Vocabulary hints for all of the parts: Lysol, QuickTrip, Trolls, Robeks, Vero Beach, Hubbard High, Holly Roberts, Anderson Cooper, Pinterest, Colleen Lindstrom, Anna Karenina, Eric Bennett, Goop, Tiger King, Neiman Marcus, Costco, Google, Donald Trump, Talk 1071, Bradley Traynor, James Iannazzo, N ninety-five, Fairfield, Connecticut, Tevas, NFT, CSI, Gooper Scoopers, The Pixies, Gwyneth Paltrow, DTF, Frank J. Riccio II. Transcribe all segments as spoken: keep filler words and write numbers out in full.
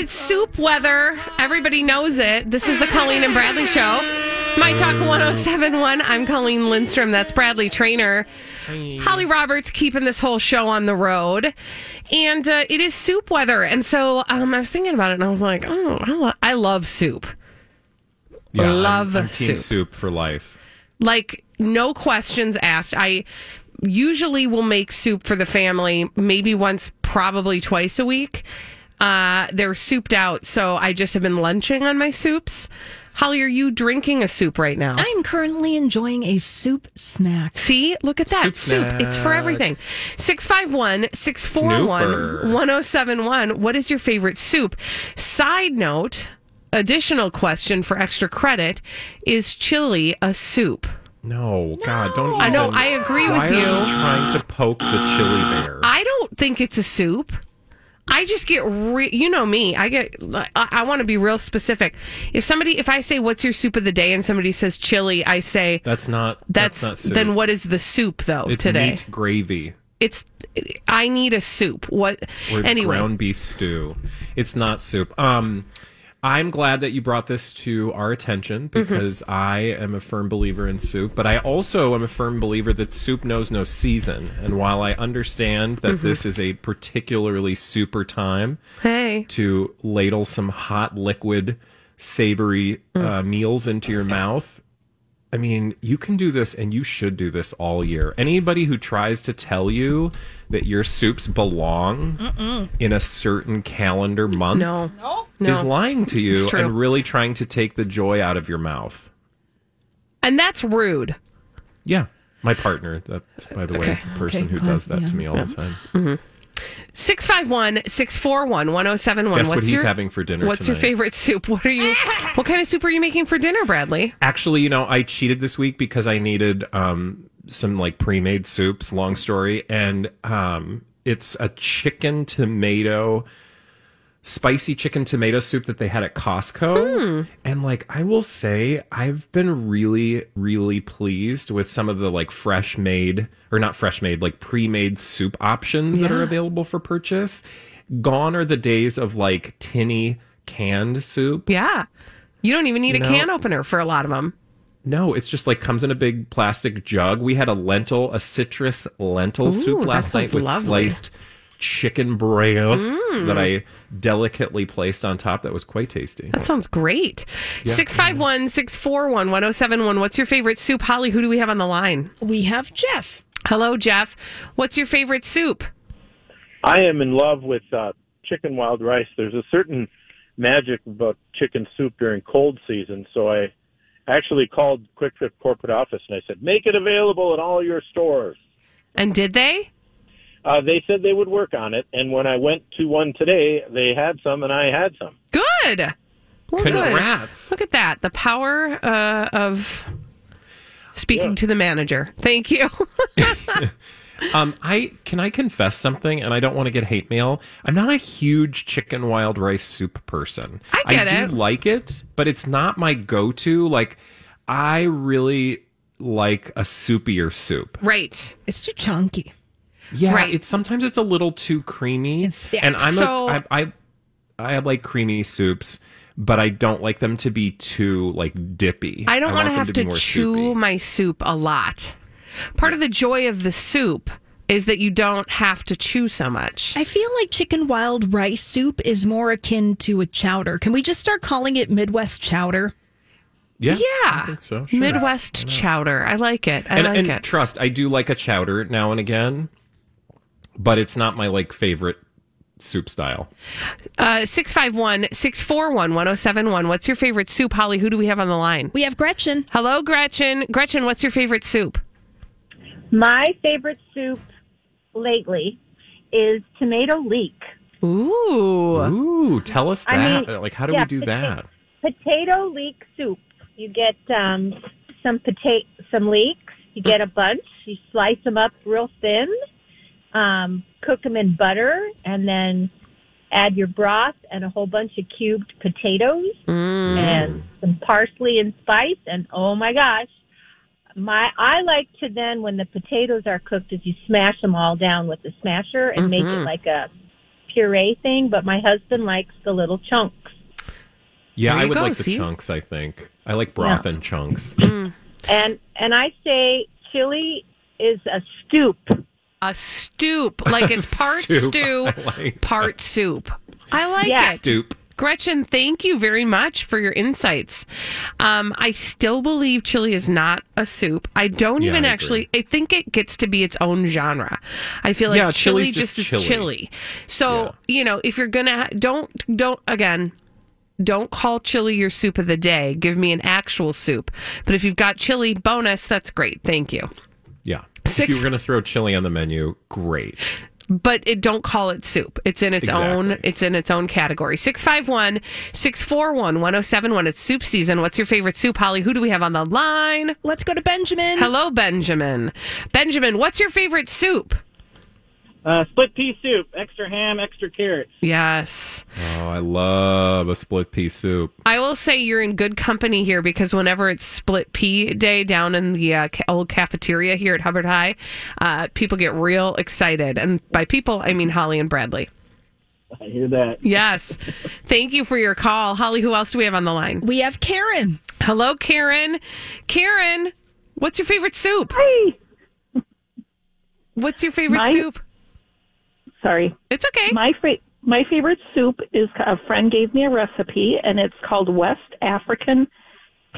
It's soup weather. Everybody knows it. This is the Colleen and Bradley Show. My Talk ten seventy-one. I'm Colleen Lindstrom. That's Bradley Traynor. Holly Roberts keeping this whole show on the road. And uh, it is soup weather. And so um, I was thinking about it, and I was like, oh, I, lo- I love soup. Yeah, love I'm, I'm soup. Team soup for life. Like, no questions asked. I usually will make soup for the family maybe once, probably twice a week. Uh, they're souped out, so I just have been lunching on my soups. Holly, are you drinking a soup right now? I'm currently enjoying a soup snack. See? Look at that. Soup. soup. It's for everything. six five one, six four one, one oh seven one. What is your favorite soup? Side note, additional question for extra credit, is chili a soup? No, no, God, don't even. I know, I agree with you. Why are you trying to poke the chili bear? I don't think it's a soup. I just get, re- you know me, I get, I, I want to be real specific. If somebody, if I say, what's your soup of the day? And somebody says chili, I say, that's not, that's, that's not soup. Then what is the soup though it's today? It's meat gravy. It's, I need a soup. What? Or anyway. Ground beef stew. It's not soup. Um, I'm glad that you brought this to our attention because mm-hmm. I am a firm believer in soup, but I also am a firm believer that soup knows no season. And while I understand that mm-hmm. this is a particularly super time hey. to ladle some hot, liquid, savory mm. uh, meals into your mouth, I mean, you can do this and you should do this all year. Anybody who tries to tell you that your soups belong Mm-mm. in a certain calendar month no. No. is lying to you and really trying to take the joy out of your mouth. And that's rude. Yeah. My partner, that's, by the okay. way, the person okay. who does that yeah. to me all yeah. the time. Mm-hmm. six five one, six four one, one oh seven one. Guess what's what he's your, having for dinner What's tonight? Your favorite soup? What are you? What kind of soup are you making for dinner, Bradley? Actually, you know, I cheated this week because I needed um, some like pre-made soups, long story. And um, it's a chicken tomato, spicy chicken tomato soup that they had at Costco. Mm. And like, I will say, I've been really, really pleased with some of the like fresh made or not fresh made, like pre-made soup options yeah. that are available for purchase. Gone are the days of like tinny canned soup. Yeah. You don't even need you a know, can opener for a lot of them. No, it's just like comes in a big plastic jug. We had a lentil, a citrus lentil Ooh, soup last night with lovely. sliced chicken breasts mm. that I delicately placed on top. That was quite tasty. That sounds great. Yeah. six five one, six four one, one oh seven one. What's your favorite soup? Holly, who do we have on the line? We have Jeff. Hello, Jeff. What's your favorite soup? I am in love with uh, chicken wild rice. There's a certain magic about chicken soup during cold season, so I actually called QuickTrip corporate office and I said, make it available at all your stores. And did they? Uh, they said they would work on it, and when I went to one today, they had some, and I had some. Good. Well, Congrats. Good. Look at that. The power uh, of speaking yeah. to the manager. Thank you. um, I Can I confess something, and I don't want to get hate mail? I'm not a huge chicken wild rice soup person. I get I it. I do like it, but it's not my go-to. Like, I really like a soupier soup. Right. It's too chunky. Yeah, right. It's sometimes it's a little too creamy, yeah. and I'm so, a, I, I I like creamy soups, but I don't like them to be too like dippy. I don't I want to have to, to chew soupy. my soup a lot. Part yeah. of the joy of the soup is that you don't have to chew so much. I feel like chicken wild rice soup is more akin to a chowder. Can we just start calling it Midwest chowder? Yeah, yeah. I think so. Sure. Midwest I chowder. I like it. I and, like and it. Trust, I do like a chowder now and again, but it's not my like favorite soup style. Uh, six five one, six four one, one oh seven one. What's your favorite soup? Holly, who do we have on the line? We have Gretchen. Hello, Gretchen. Gretchen, what's your favorite soup? My favorite soup lately is tomato leek. Ooh. Ooh, tell us that. I mean, like, how do yeah, we do potato, that? Potato leek soup. You get um, some potato, some leeks. You get a bunch. You slice them up real thin. Um, cook them in butter, and then add your broth and a whole bunch of cubed potatoes mm. and some parsley and spice. And oh my gosh, my I like to then when the potatoes are cooked, is you smash them all down with the smasher and mm-hmm. make it like a puree thing. But my husband likes the little chunks. Yeah, I would go, like see? the chunks. I think I like broth yeah. and chunks. Mm. And and I say chili is a stoop. A stoop, like it's part stoop. stew, like part that. soup. I like yeah. it. Stoop. Gretchen, thank you very much for your insights. Um, I still believe chili is not a soup. I don't yeah, even I actually, I think it gets to be its own genre. I feel like yeah, chili just, just is chili. So, yeah. you know, if you're going to, don't, don't, again, don't call chili your soup of the day. Give me an actual soup. But if you've got chili, bonus, that's great. Thank you. Yeah. Six, if you were going to throw chili on the menu, great. But it, don't call it soup. It's in its exactly. own It's in its own category. six five one, six four one, one oh seven one. It's soup season. What's your favorite soup, Holly? Who do we have on the line? Let's go to Benjamin. Hello, Benjamin. Benjamin, what's your favorite soup? Uh, split pea soup. Extra ham, extra carrots. Yes. Oh, I love a split pea soup. I will say you're in good company here because whenever it's split pea day down in the uh, old cafeteria here at Hubbard High, uh, people get real excited. And by people, I mean Holly and Bradley. I hear that. Yes. Thank you for your call. Holly, who else do we have on the line? We have Karen. Hello, Karen. Karen, what's your favorite soup? Hey. What's your favorite My- soup? Sorry. It's okay. My fa- my favorite soup is, a friend gave me a recipe, and it's called West African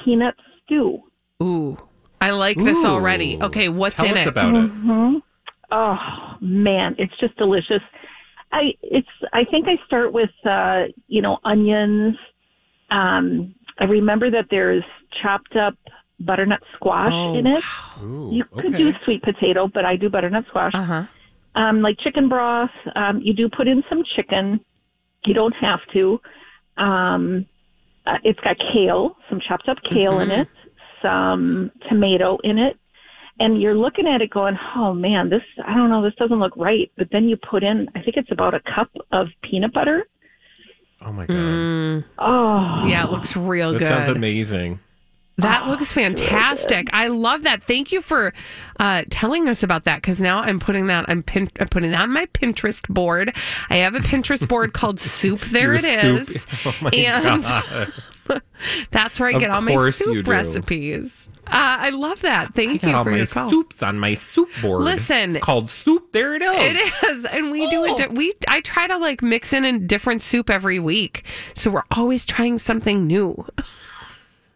Peanut Stew. Ooh. I like Ooh. this already. Okay, what's Tell in us it? about mm-hmm. it. Oh, man, it's just delicious. I it's I think I start with, uh, you know, onions. Um, I remember that there's chopped up butternut squash oh. in it. Ooh, you could okay. do sweet potato, but I do butternut squash. Uh-huh. Um, like chicken broth, um, you do put in some chicken. You don't have to. Um, uh, it's got kale, some chopped up kale mm-hmm. in it, some tomato in it. And you're looking at it going, oh, man, this, I don't know, this doesn't look right. But then you put in, I think it's about a cup of peanut butter. Oh, my God. Mm. Oh. Yeah, it looks real that good. That sounds amazing. That oh, looks fantastic. Really I love that. Thank you for uh, telling us about that because now I'm putting that I'm, pin- I'm putting that on my Pinterest board. I have a Pinterest board called Soup. There Your it soup. is. Oh my and God. That's where I of get all my soup recipes. Uh, I love that. Thank I you got for all your my call. Soups on my soup board. Listen, it's called Soup. There it is. It is, and we oh. do it. We I try to like mix in a different soup every week, so we're always trying something new.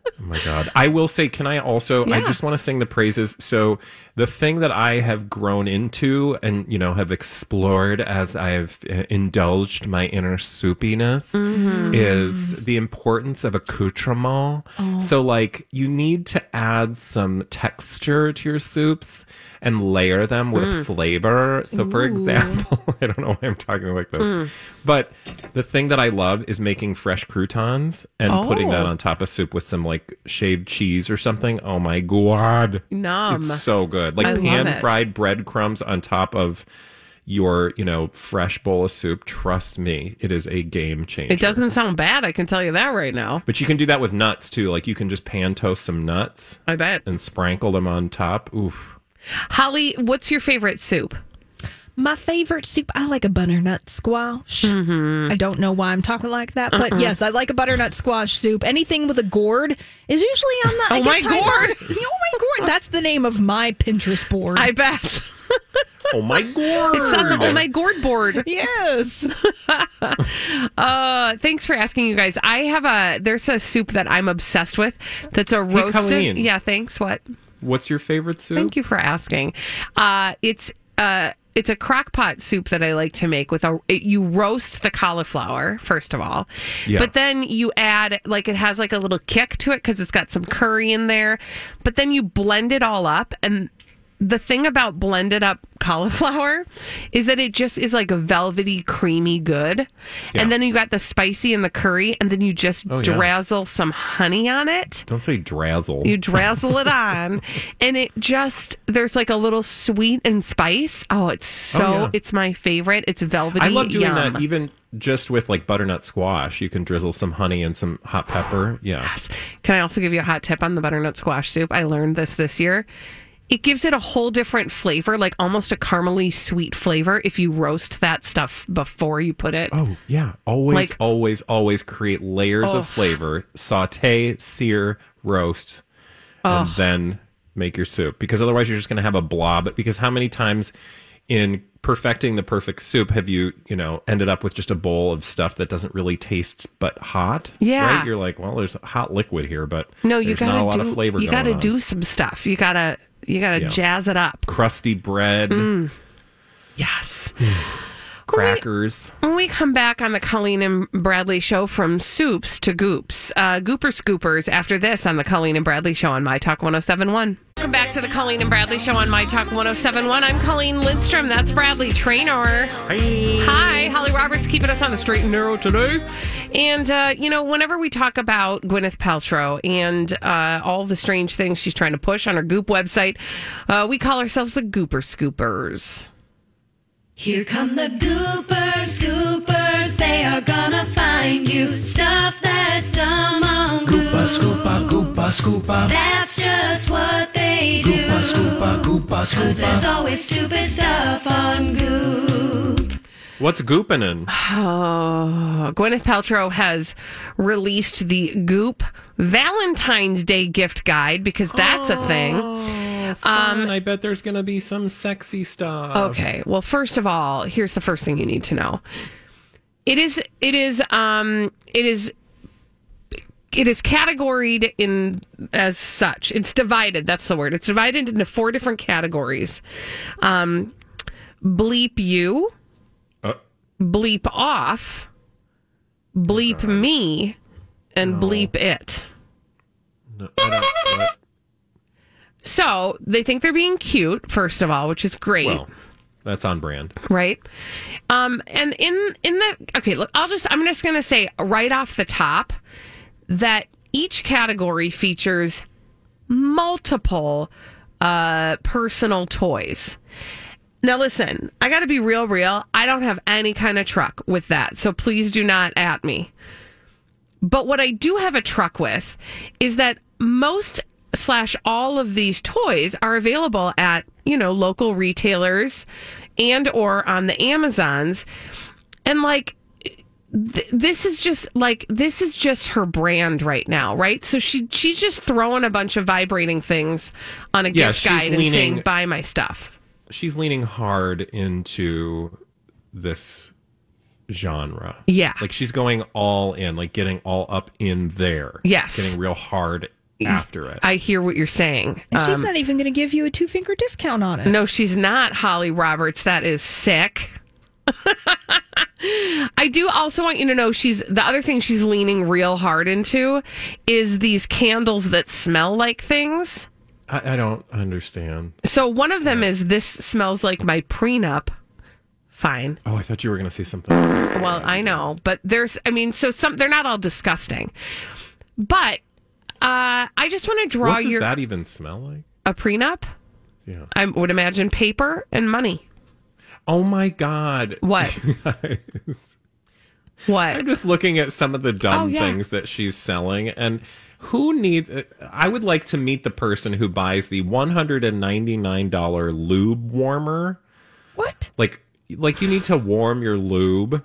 Oh, my God. I will say, can I also, yeah. I just want to sing the praises. So the thing that I have grown into and, you know, have explored as I've indulged my inner soupiness mm-hmm. is the importance of accoutrement. Oh. So, like, you need to add some texture to your soups and layer them with mm. flavor. So, Ooh. for example, I don't know why I'm talking like this, mm. but the thing that I love is making fresh croutons and oh. putting that on top of soup with some, like, shaved cheese or something. Oh, my God. Nom. It's so good. Like, pan-fried breadcrumbs on top of your, you know, fresh bowl of soup. Trust me, it is a game changer. It doesn't sound bad, I can tell you that right now. But you can do that with nuts, too. Like, you can just pan toast some nuts. I bet. And sprinkle them on top. Oof. Holly, what's your favorite soup? My favorite soup, I like a butternut squash. Mm-hmm. I don't know why I'm talking like that, but uh-uh. yes, I like a butternut squash soup. Anything with a gourd is usually on the... oh, my gourd! Oh, my gourd! That's the name of my Pinterest board. I bet. Oh, my gourd. It's on the Oh, my gourd board. Yes. uh, thanks for asking, you guys. I have a, there's a soup that I'm obsessed with that's a roasted. Hey, yeah, thanks. What? What's your favorite soup? Thank you for asking. Uh, it's, uh, It's a crock pot soup that I like to make with a, it, you roast the cauliflower, first of all, yeah. But then you add, like, it has like a little kick to it because it's got some curry in there, but then you blend it all up. And the thing about blended up cauliflower is that it just is like a velvety, creamy good. Yeah. And then you got the spicy and the curry, and then you just oh, drazzle yeah. some honey on it. Don't say drazzle. You drazzle it on, and it just, there's like a little sweet and spice. Oh, it's so, oh, yeah. it's my favorite. It's velvety. I love doing yum. that even just with like butternut squash. You can drizzle some honey and some hot pepper. Yeah. Yes. Can I also give you a hot tip on the butternut squash soup? I learned this this year. It gives it a whole different flavor, like almost a caramely sweet flavor if you roast that stuff before you put it. Oh, yeah. Always, like, always, always create layers oh. of flavor. Saute, sear, roast, oh. and then make your soup. Because otherwise you're just going to have a blob. Because how many times in perfecting the perfect soup have you, you know, ended up with just a bowl of stuff that doesn't really taste but hot? Yeah. Right? You're like, well, there's hot liquid here, but no, you there's gotta not a lot do, of flavor you gotta going on. You got to do some stuff. You got to... You got to yeah. jazz it up. Crusty bread. Mm. Yes. Crackers. When we, when we come back on the Colleen and Bradley Show from soups to goops, uh, gooper scoopers after this on the Colleen and Bradley Show on My Talk one oh seven one. Welcome back to the Colleen and Bradley Show on My Talk one oh seven one. I'm Colleen Lindstrom. That's Bradley Traynor. Hi. Hi. Holly Roberts keeping us on the straight and narrow today. And, uh, you know, whenever we talk about Gwyneth Paltrow and uh, all the strange things she's trying to push on her Goop website, uh, we call ourselves the Gooper Scoopers. Here come the Gooper Scoopers, they are gonna find you stuff that's dumb on Goop. Goopa, Scoopa, Goopa, Scoopa, that's just what they do. Goopa, Scoopa, Goopa, Scoopa, cause there's always stupid stuff on Goop. What's gooping in? Oh, Gwyneth Paltrow has released the Goop Valentine's Day gift guide, because that's oh. a thing. Fun. Um, I bet there's going to be some sexy stuff. Okay. Well, first of all, here's the first thing you need to know. It is, it is, um, it is, it is categoried in as such. It's divided. That's the word. It's divided into four different categories. Um, bleep you, uh, bleep off, bleep God. me, and no. bleep it. No, I don't, what? So, they think they're being cute, first of all, which is great. Well, that's on brand. Right? Um, and in in the... Okay, look, I'll just... I'm just going to say right off the top that each category features multiple uh, personal toys. Now, listen, I got to be real, real. I don't have any kind of truck with that, so please do not at me. But what I do have a truck with is that most... slash all of these toys are available at, you know, local retailers and or on the Amazons. And like, th- this is just like, this is just her brand right now, right? So she she's just throwing a bunch of vibrating things on a yeah, gift guide leaning, and saying, buy my stuff. She's leaning hard into this genre. Yeah. Like she's going all in, like getting all up in there. Yes. Getting real hard after it. I hear what you're saying. And um, she's not even going to give you a two-finger discount on it. No, she's not, Holly Roberts. That is sick. I do also want you to know she's the other thing she's leaning real hard into is these candles that smell like things. I, I don't understand. So one of them yeah. is this smells like my prenup. Fine. Oh, I thought you were going to say something. Well, I know, but there's, I mean, so some they're not all disgusting, but. Uh, I just want to draw your... What does your, that even smell like? A prenup? Yeah. I would imagine paper and money. Oh, my God. What? What? I'm just looking at some of the dumb oh, yeah. things that she's selling. And who needs... I would like to meet the person who buys the one hundred ninety-nine dollars lube warmer. What? Like, like you need to warm your lube.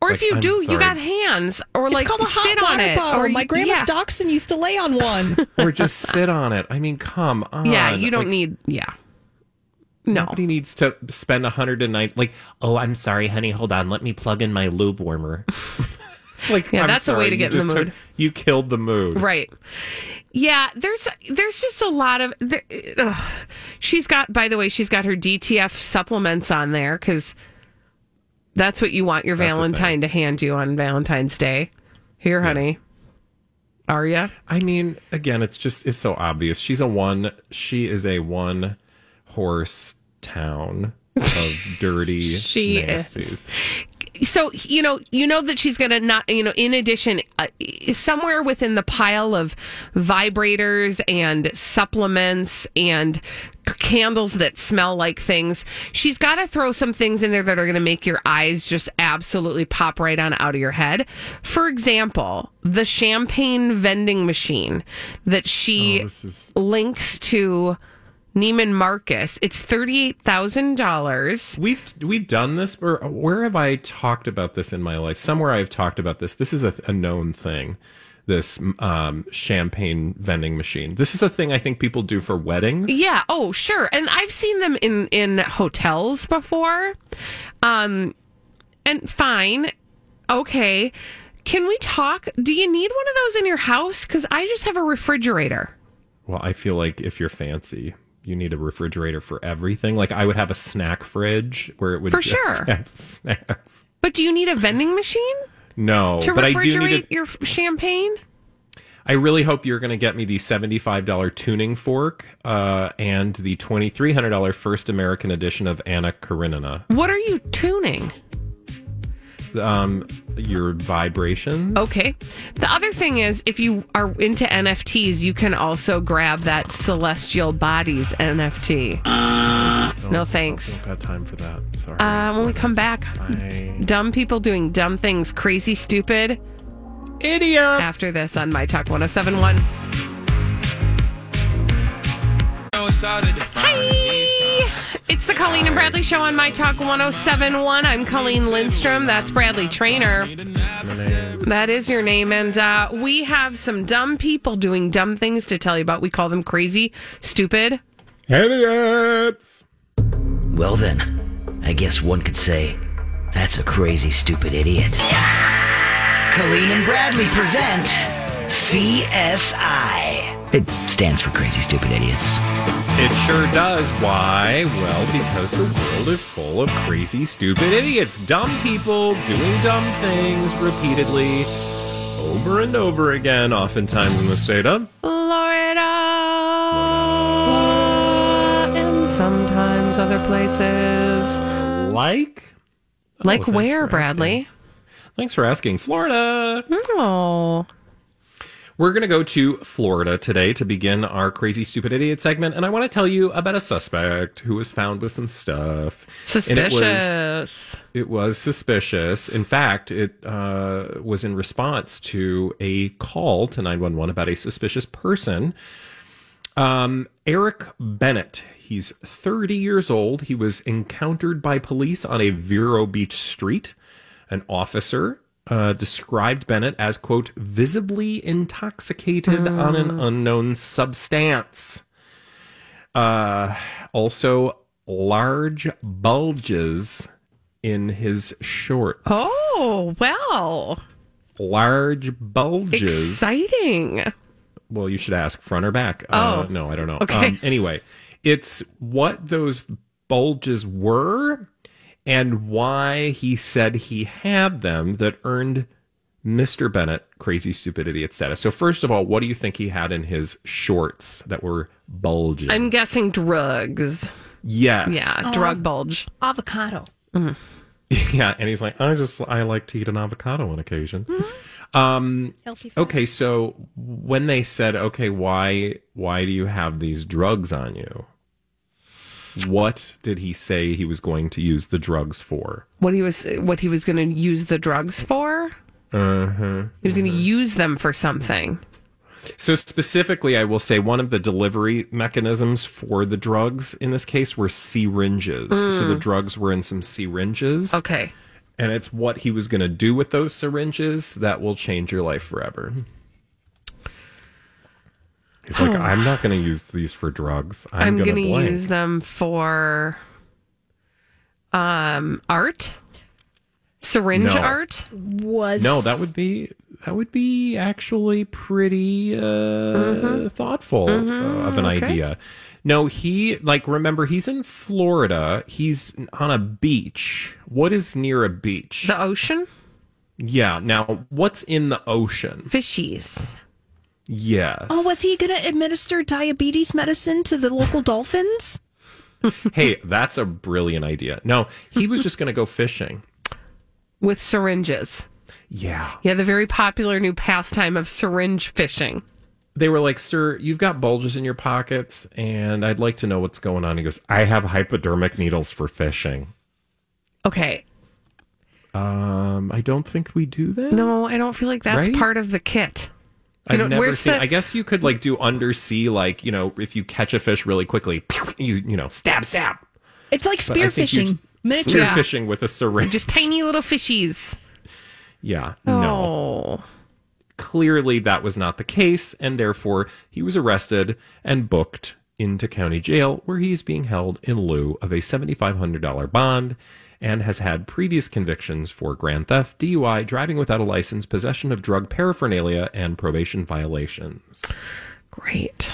Or like, if you I'm do, sorry. you got hands, or like it's a hot sit on it. Bottle. Or you, my grandma's yeah. dachshund used to lay on one. Or just sit on it. I mean, come on. Yeah, you don't like, need. Yeah. No. Nobody needs to spend one hundred ninety dollars. Like, oh, I'm sorry, honey, hold on. Let me plug in my lube warmer. Like, yeah, I'm that's sorry, a way to get in the mood. Took, you killed the mood. Right. Yeah, there's there's just a lot of... There, uh, she's got, by the way, she's got her D T F supplements on there, because that's what you want your that's Valentine to hand you on Valentine's Day. Here, yeah. honey. Are ya? I mean, again, it's just, it's so obvious. She's a one, she is a one... horse town of dirty she nasties. Is. So, you know, you know that she's going to not, you know, in addition, uh, somewhere within the pile of vibrators and supplements and candles that smell like things, she's got to throw some things in there that are going to make your eyes just absolutely pop right on out of your head. For example, the champagne vending machine that she oh, this is... links to Neiman Marcus. It's thirty-eight thousand dollars. We've we've done this. Or where have I talked about this in my life? Somewhere I've talked about this. This is a, a known thing, this um, champagne vending machine. This is a thing I think people do for weddings. Yeah. Oh, sure. And I've seen them in, in hotels before. Um, and fine. Okay. Can we talk? Do you need one of those in your house? Because I just have a refrigerator. Well, I feel like if you're fancy... you need a refrigerator for everything. Like, I would have a snack fridge where it would for just sure. have snacks. But do you need a vending machine? No. To but refrigerate I do need a... your champagne? I really hope you're going to get me the seventy-five dollars tuning fork uh, and the twenty-three hundred dollars first American edition of Anna Karenina. What are you tuning? Um, your vibrations. Okay. The other thing is, if you are into N F Ts, you can also grab that Celestial Bodies N F T. Uh, no thanks. I've got time for that. Sorry. Uh, when we come back, I... dumb people doing dumb things, crazy, stupid, idiot. After this on My Talk one oh seven one. Hi! It's the Colleen and Bradley Show on My Talk one oh seven one. I'm Colleen Lindstrom. That's Bradley Traynor. That is your name. And uh, we have some dumb people doing dumb things to tell you about. We call them crazy, stupid idiots. Well then, I guess one could say, that's a crazy, stupid idiot. Yeah! Colleen and Bradley present C S I. It stands for Crazy Stupid Idiots. It sure does. Why? Well, because the world is full of crazy, stupid idiots. Dumb people doing dumb things repeatedly over and over again, oftentimes in the state of Florida. Florida. And sometimes other places. Like? Like oh, where, Bradley? Asking. Thanks for asking. Florida. Oh. We're going to go to Florida today to begin our Crazy Stupid Idiot segment, and I want to tell you about a suspect who was found with some stuff. Suspicious. It was, it was suspicious. In fact, it uh, was in response to a call to nine one one about a suspicious person. Um, Eric Bennett. He's thirty years old. He was encountered by police on a Vero Beach street. An officer Uh, described Bennett as, quote, visibly intoxicated mm. on an unknown substance. Uh, also, large bulges in his shorts. Oh, well. Large bulges. Exciting. Well, you should ask front or back. Oh. Uh, no, I don't know. Okay. Um, anyway, it's what those bulges were and why he said he had them that earned Mister Bennett crazy, stupid idiot status. So first of all, what do you think he had in his shorts that were bulging? I'm guessing drugs. Yes. Yeah, um, drug bulge. Avocado. Mm. Yeah, and he's like, I just, I like to eat an avocado on occasion. Mm-hmm. Um, Healthy food. Okay, so when they said, okay, why, why do you have these drugs on you? What did he say he was going to use the drugs for? What he was what he was going to use the drugs for? Uh-huh. He was uh-huh. going to use them for something. So specifically, I will say one of the delivery mechanisms for the drugs in this case were syringes. Mm. So the drugs were in some syringes. Okay. And it's what he was going to do with those syringes that will change your life forever. He's like, I'm not going to use these for drugs. I'm, I'm going to use them for um, art, syringe no. art. Was no, that would be that would be actually pretty uh, mm-hmm. thoughtful mm-hmm. uh, of an okay. idea. No, he like remember he's in Florida. He's on a beach. What is near a beach? The ocean. Yeah. Now, what's in the ocean? Fishies. Yes. Oh, was he going to administer diabetes medicine to the local dolphins? Hey, that's a brilliant idea. No, he was just going to go fishing. With syringes. Yeah. Yeah, the very popular new pastime of syringe fishing. They were like, sir, you've got bulges in your pockets, and I'd like to know what's going on. He goes, I have hypodermic needles for fishing. Okay. Um, I don't think we do that. No, I don't feel like that's right? part of the kit. You I've know, never seen. The... I guess you could like do undersea, like you know, if you catch a fish really quickly, you you know, stab, stab. It's like spear fishing, miniature spear yeah. fishing with a syringe, just tiny little fishies. Yeah. Oh. No. Clearly, that was not the case, and therefore he was arrested and booked into county jail, where he is being held in lieu of a seven thousand five hundred dollars bond. And has had previous convictions for grand theft, D U I, driving without a license, possession of drug paraphernalia, and probation violations. Great.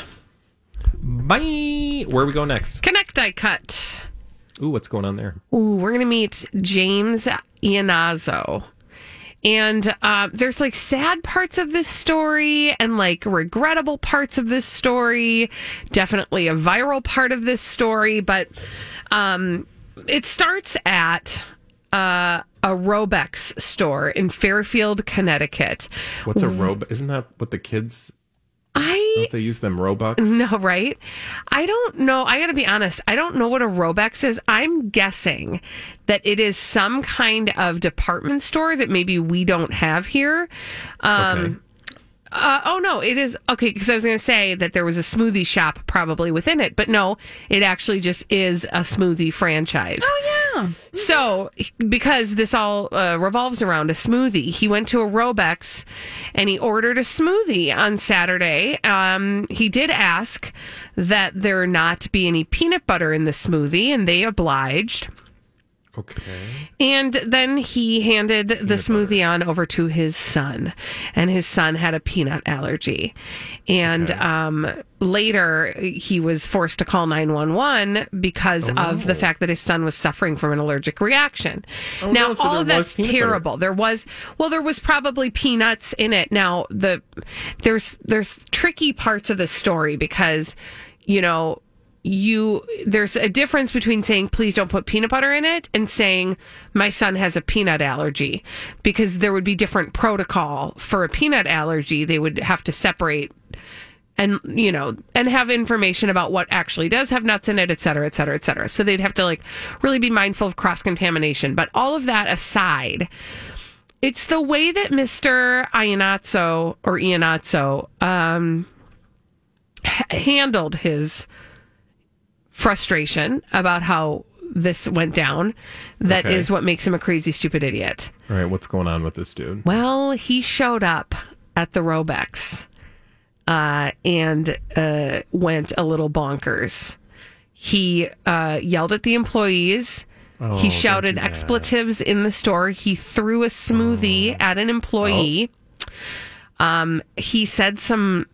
Bye. Where are we going next? Connect I Cut. Ooh, what's going on there? Ooh, we're going to meet James Iannazzo. And uh, there's like sad parts of this story and like regrettable parts of this story. Definitely a viral part of this story, but... um It starts at uh, a Robeks store in Fairfield, Connecticut. What's a Robex? Isn't that what the kids... I... Don't they use them Robux? No, right? I don't know. I gotta be honest. I don't know what a Robex is. I'm guessing that it is some kind of department store that maybe we don't have here. Um, okay. Uh, oh, no, it is. Okay, because I was going to say that there was a smoothie shop probably within it, but no, it actually just is a smoothie franchise. Oh, yeah. Mm-hmm. So, because this all uh, revolves around a smoothie, he went to a Robeks and he ordered a smoothie on Saturday. Um, he did ask that there not be any peanut butter in the smoothie, and they obliged. Okay. And then he handed peanut the smoothie butter. on over to his son, and his son had a peanut allergy. And okay. um, later, he was forced to call nine one one because oh, no. of the fact that his son was suffering from an allergic reaction. Oh, now, no, so all of that's terrible. Butter. There was, well, there was probably peanuts in it. Now, the there's there's tricky parts of the story because, you know, You there's a difference between saying please don't put peanut butter in it and saying my son has a peanut allergy, because there would be different protocol for a peanut allergy. They would have to separate and, you know, and have information about what actually does have nuts in it, et cetera, et cetera, et cetera. So they'd have to like really be mindful of cross-contamination. But all of that aside, it's the way that Mister Iannazzo or Iannazzo um, handled his frustration about how this went down that okay. is what makes him a crazy stupid idiot. All right, what's going on with this dude? Well, he showed up at the Robeks uh and uh went a little bonkers. He uh yelled at the employees. Oh, he shouted expletives in the store. He threw a smoothie oh. at an employee. Oh. Um he said some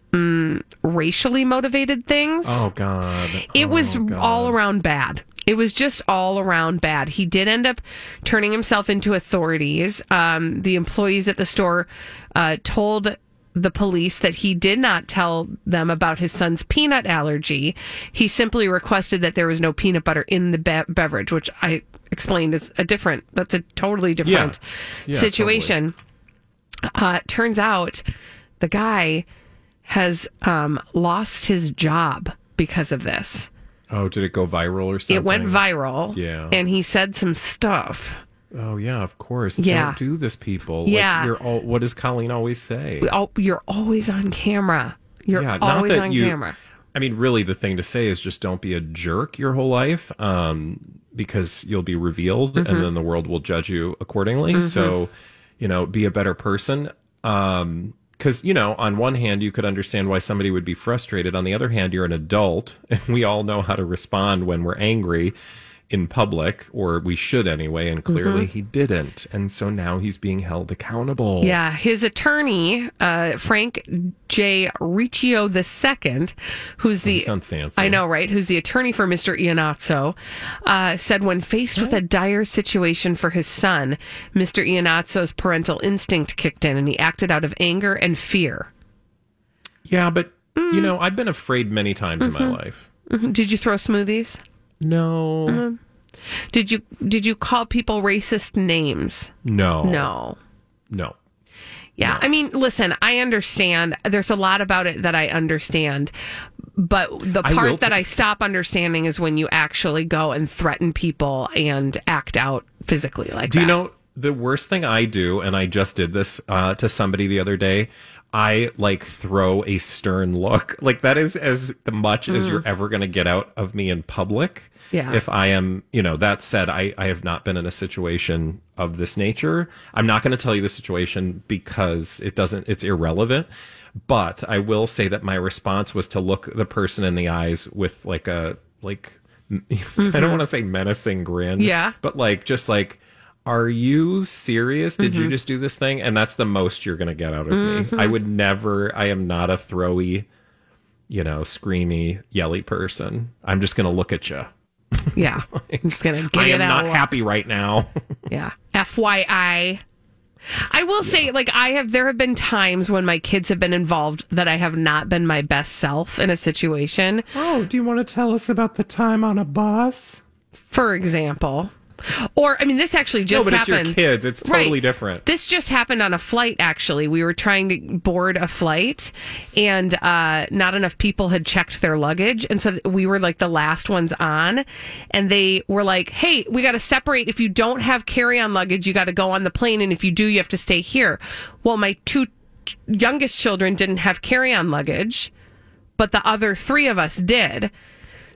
racially motivated things. Oh, God. Oh, it was God. all around bad. It was just all around bad. He did end up turning himself into authorities. Um, the employees at the store uh, told the police that he did not tell them about his son's peanut allergy. He simply requested that there was no peanut butter in the be- beverage, which I explained is a different, that's a totally different yeah. Yeah, situation. Totally. Uh, turns out the guy has um, lost his job because of this. Oh, did it go viral or something? It went viral. Yeah. And he said some stuff. Oh, yeah, of course. Yeah. Don't do this, people. Yeah. Like, you're all, what does Colleen always say? Oh, you're always on camera. You're yeah, always on you, camera. I mean, really, the thing to say is just don't be a jerk your whole life, um, because you'll be revealed, mm-hmm. and then the world will judge you accordingly. Mm-hmm. So, you know, be a better person. Um Because, you know, on one hand, you could understand why somebody would be frustrated. On the other hand, you're an adult, and we all know how to respond when we're angry in public, or we should anyway, and clearly mm-hmm. he didn't. And so now he's being held accountable. Yeah, his attorney, uh, Frank J. Riccio the Second, who's the... That sounds fancy. I know, right? Who's the attorney for Mister Iannazzo, uh, said when faced what? with a dire situation for his son, Mister Iannazzo's parental instinct kicked in, and he acted out of anger and fear. Yeah, but, mm. you know, I've been afraid many times mm-hmm. in my life. Mm-hmm. Did you throw smoothies? No. Mm-hmm. Did you did you call people racist names? No. No. No. Yeah. No. I mean, listen, I understand. There's a lot about it that I understand. But the part I that t- I stop understanding is when you actually go and threaten people and act out physically like do that. Do you know, the worst thing I do, and I just did this uh, to somebody the other day, I like throw a stern look. Like that is as much mm. as you're ever going to get out of me in public. Yeah. If I am, you know, that said, I, I have not been in a situation of this nature. I'm not going to tell you the situation because it doesn't, it's irrelevant. But I will say that my response was to look the person in the eyes with like a, like, mm-hmm. I don't want to say menacing grin. Yeah. But like, just like, are you serious? Did mm-hmm. you just do this thing? And that's the most you're going to get out of mm-hmm. me. I would never, I am not a throwy, you know, screamy, yelly person. I'm just going to look at you. Yeah. I'm just going to get I it out. I am not happy right now. Yeah. F Y I. I will yeah. say, like, I have, there have been times when my kids have been involved that I have not been my best self in a situation. Oh, do you want to tell us about the time on a bus? For example. Or, I mean, this actually just happened. No, but happened. It's your kids. It's totally right. different. This just happened on a flight, actually. We were trying to board a flight, and uh, not enough people had checked their luggage. And so we were, like, the last ones on. And they were like, hey, we got to separate. If you don't have carry-on luggage, you got to go on the plane. And if you do, you have to stay here. Well, my two youngest children didn't have carry-on luggage, but the other three of us did.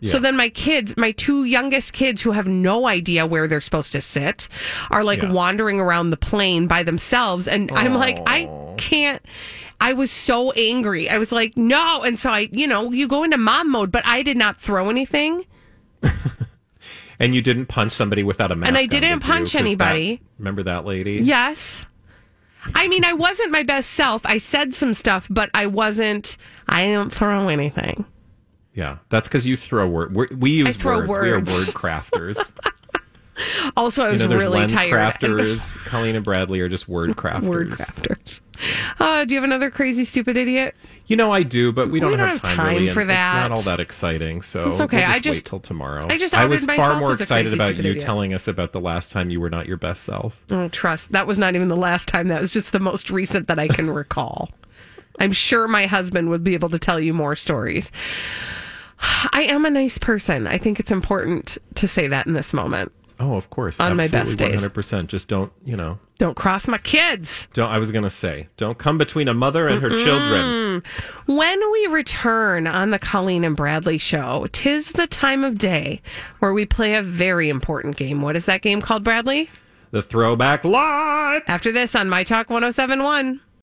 Yeah. So then my kids, my two youngest kids who have no idea where they're supposed to sit are like yeah. wandering around the plane by themselves. And Aww. I'm like, I can't. I was so angry. I was like, no. And so I, you know, you go into mom mode, but I did not throw anything. And you didn't punch somebody without a mask. And I didn't punch you, anybody. That, remember that lady? Yes. I mean, I wasn't my best self. I said some stuff, but I wasn't. I didn't throw anything. Yeah, that's because you throw words. We use I throw words. words. We are word crafters. Also, I was you know, really lens tired. Crafters, Colleen and Bradley are just word crafters. Word crafters. Uh, do you have another crazy, stupid idiot? You know, I do, but we don't, we don't have, have time, time really, for that. It's not all that exciting, so it's okay. We'll just I just wait till tomorrow. I just I was far more excited about you idiot. telling us about the last time you were not your best self. Oh, trust. That was not even the last time. That was just the most recent that I can recall. I'm sure my husband would be able to tell you more stories. I am a nice person. I think it's important to say that in this moment. Oh, of course. On Absolutely, my best days. one hundred percent. Just don't, you know. Don't cross my kids. Don't. I was going to say, don't come between a mother and her Mm-mm. children. When we return on the Colleen and Bradley Show, tis the time of day where we play a very important game. What is that game called, Bradley? The Throwback Live. After this on My Talk one oh seven one.